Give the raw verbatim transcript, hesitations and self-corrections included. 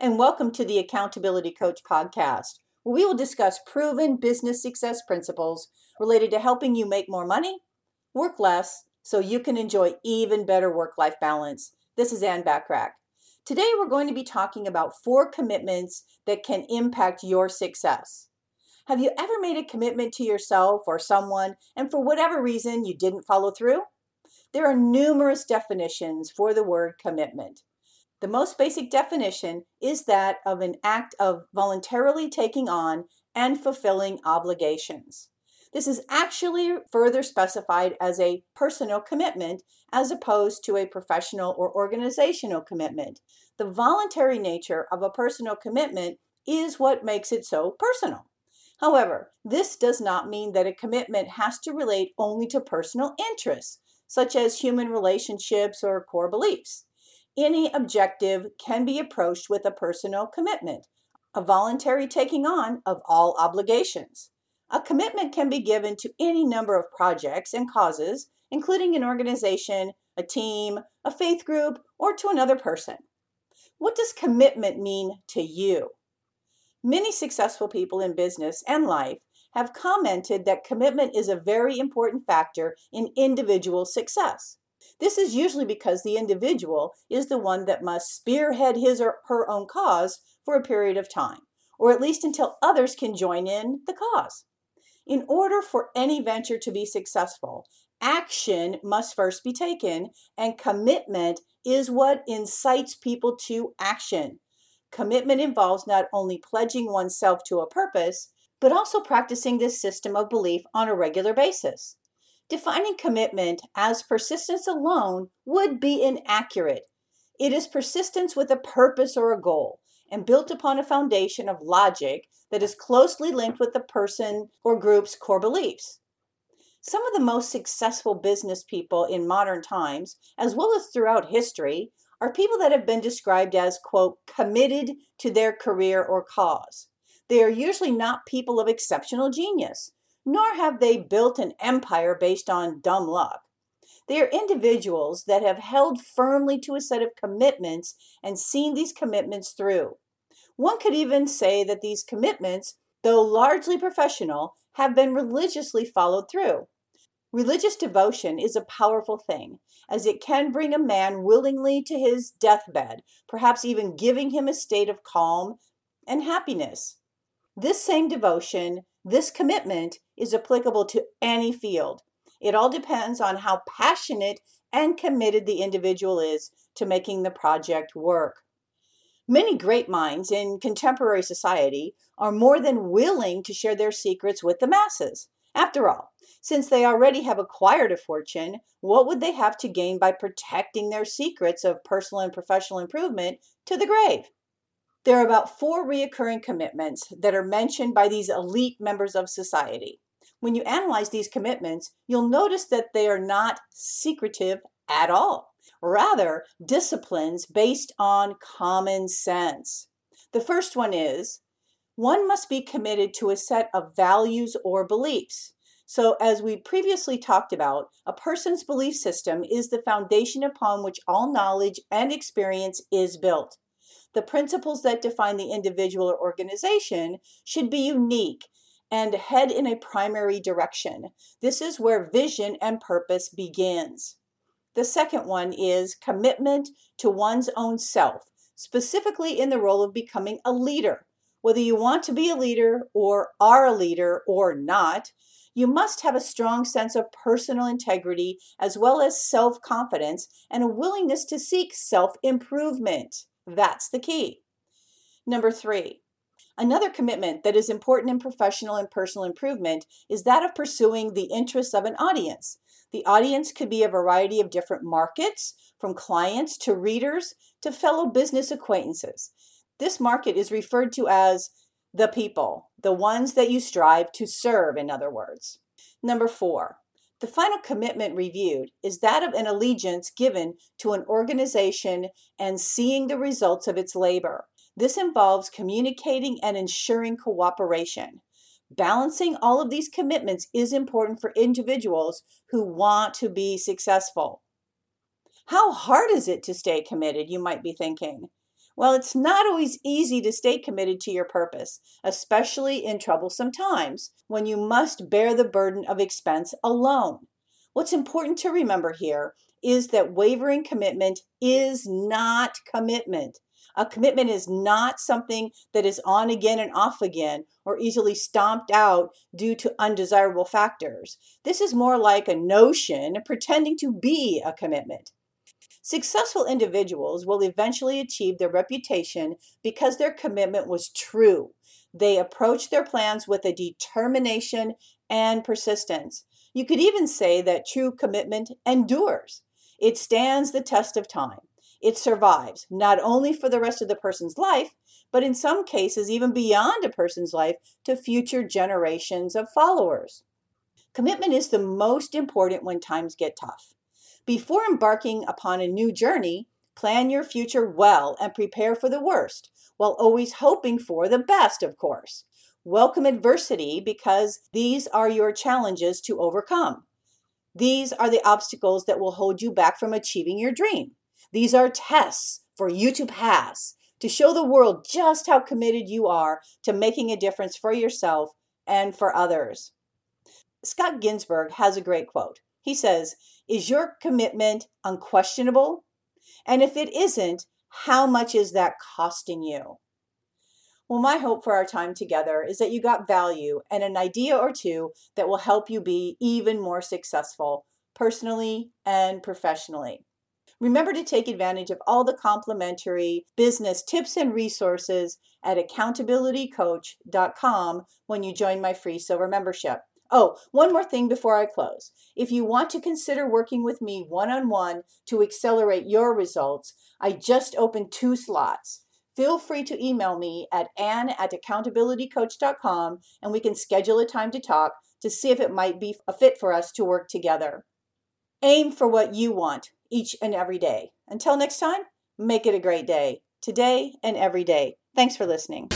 and welcome to the Accountability Coach podcast, where we will discuss proven business success principles related to helping you make more money, work less, so you can enjoy even better work-life balance. This is Ann Bachrach. Today, we're going to be talking about four commitments that can impact your success. Have you ever made a commitment to yourself or someone, and for whatever reason, you didn't follow through? There are numerous definitions for the word commitment. The most basic definition is that of an act of voluntarily taking on and fulfilling obligations. This is actually further specified as a personal commitment as opposed to a professional or organizational commitment. The voluntary nature of a personal commitment is what makes it so personal. However, this does not mean that a commitment has to relate only to personal interests, such as human relationships or core beliefs. Any objective can be approached with a personal commitment, a voluntary taking on of all obligations. A commitment can be given to any number of projects and causes, including an organization, a team, a faith group, or to another person. What does commitment mean to you? Many successful people in business and life have commented that commitment is a very important factor in individual success. This is usually because the individual is the one that must spearhead his or her own cause for a period of time, or at least until others can join in the cause. In order for any venture to be successful, action must first be taken, and commitment is what incites people to action. Commitment involves not only pledging oneself to a purpose, but also practicing this system of belief on a regular basis. Defining commitment as persistence alone would be inaccurate. It is persistence with a purpose or a goal, and built upon a foundation of logic that is closely linked with the person or group's core beliefs. Some of the most successful business people in modern times, as well as throughout history, are people that have been described as, quote, committed to their career or cause. They are usually not people of exceptional genius, nor have they built an empire based on dumb luck. They are individuals that have held firmly to a set of commitments and seen these commitments through. One could even say that these commitments, though largely professional, have been religiously followed through. Religious devotion is a powerful thing, as it can bring a man willingly to his deathbed, perhaps even giving him a state of calm and happiness. This same devotion, this commitment, is applicable to any field. It all depends on how passionate and committed the individual is to making the project work. Many great minds in contemporary society are more than willing to share their secrets with the masses. After all, since they already have acquired a fortune, what would they have to gain by protecting their secrets of personal and professional improvement to the grave? There are about four recurring commitments that are mentioned by these elite members of society. When you analyze these commitments, you'll notice that they are not secretive at all. Rather, disciplines based on common sense. The first one is, one must be committed to a set of values or beliefs. So as we previously talked about, a person's belief system is the foundation upon which all knowledge and experience is built. The principles that define the individual or organization should be unique and head in a primary direction. This is where vision and purpose begins. The second one is commitment to one's own self, specifically in the role of becoming a leader. Whether you want to be a leader or are a leader or not, you must have a strong sense of personal integrity as well as self-confidence and a willingness to seek self-improvement. That's the key. Number three. Another commitment that is important in professional and personal improvement is that of pursuing the interests of an audience. The audience could be a variety of different markets, from clients to readers to fellow business acquaintances. This market is referred to as the people, the ones that you strive to serve, in other words. Number four, the final commitment reviewed is that of an allegiance given to an organization and seeing the results of its labor. This involves communicating and ensuring cooperation. Balancing all of these commitments is important for individuals who want to be successful. How hard is it to stay committed, you might be thinking? Well, it's not always easy to stay committed to your purpose, especially in troublesome times when you must bear the burden of expense alone. What's important to remember here is that wavering commitment is not commitment. A commitment is not something that is on again and off again or easily stomped out due to undesirable factors. This is more like a notion pretending to be a commitment. Successful individuals will eventually achieve their reputation because their commitment was true. They approached their plans with a determination and persistence. You could even say that true commitment endures. It stands the test of time. It survives, not only for the rest of the person's life, but in some cases even beyond a person's life to future generations of followers. Commitment is the most important when times get tough. Before embarking upon a new journey, plan your future well and prepare for the worst, while always hoping for the best, of course. Welcome adversity because these are your challenges to overcome. These are the obstacles that will hold you back from achieving your dream. These are tests for you to pass, to show the world just how committed you are to making a difference for yourself and for others. Scott Ginsburg has a great quote. He says, "Is your commitment unquestionable? And if it isn't, how much is that costing you?" Well, my hope for our time together is that you got value and an idea or two that will help you be even more successful, personally and professionally. Remember to take advantage of all the complimentary business tips and resources at accountability coach dot com when you join my free silver membership. Oh, one more thing before I close. If you want to consider working with me one-on-one to accelerate your results, I just opened two slots. Feel free to email me at ann at accountability coach dot com and we can schedule a time to talk to see if it might be a fit for us to work together. Aim for what you want each and every day. Until next time, make it a great day, today and every day. Thanks for listening.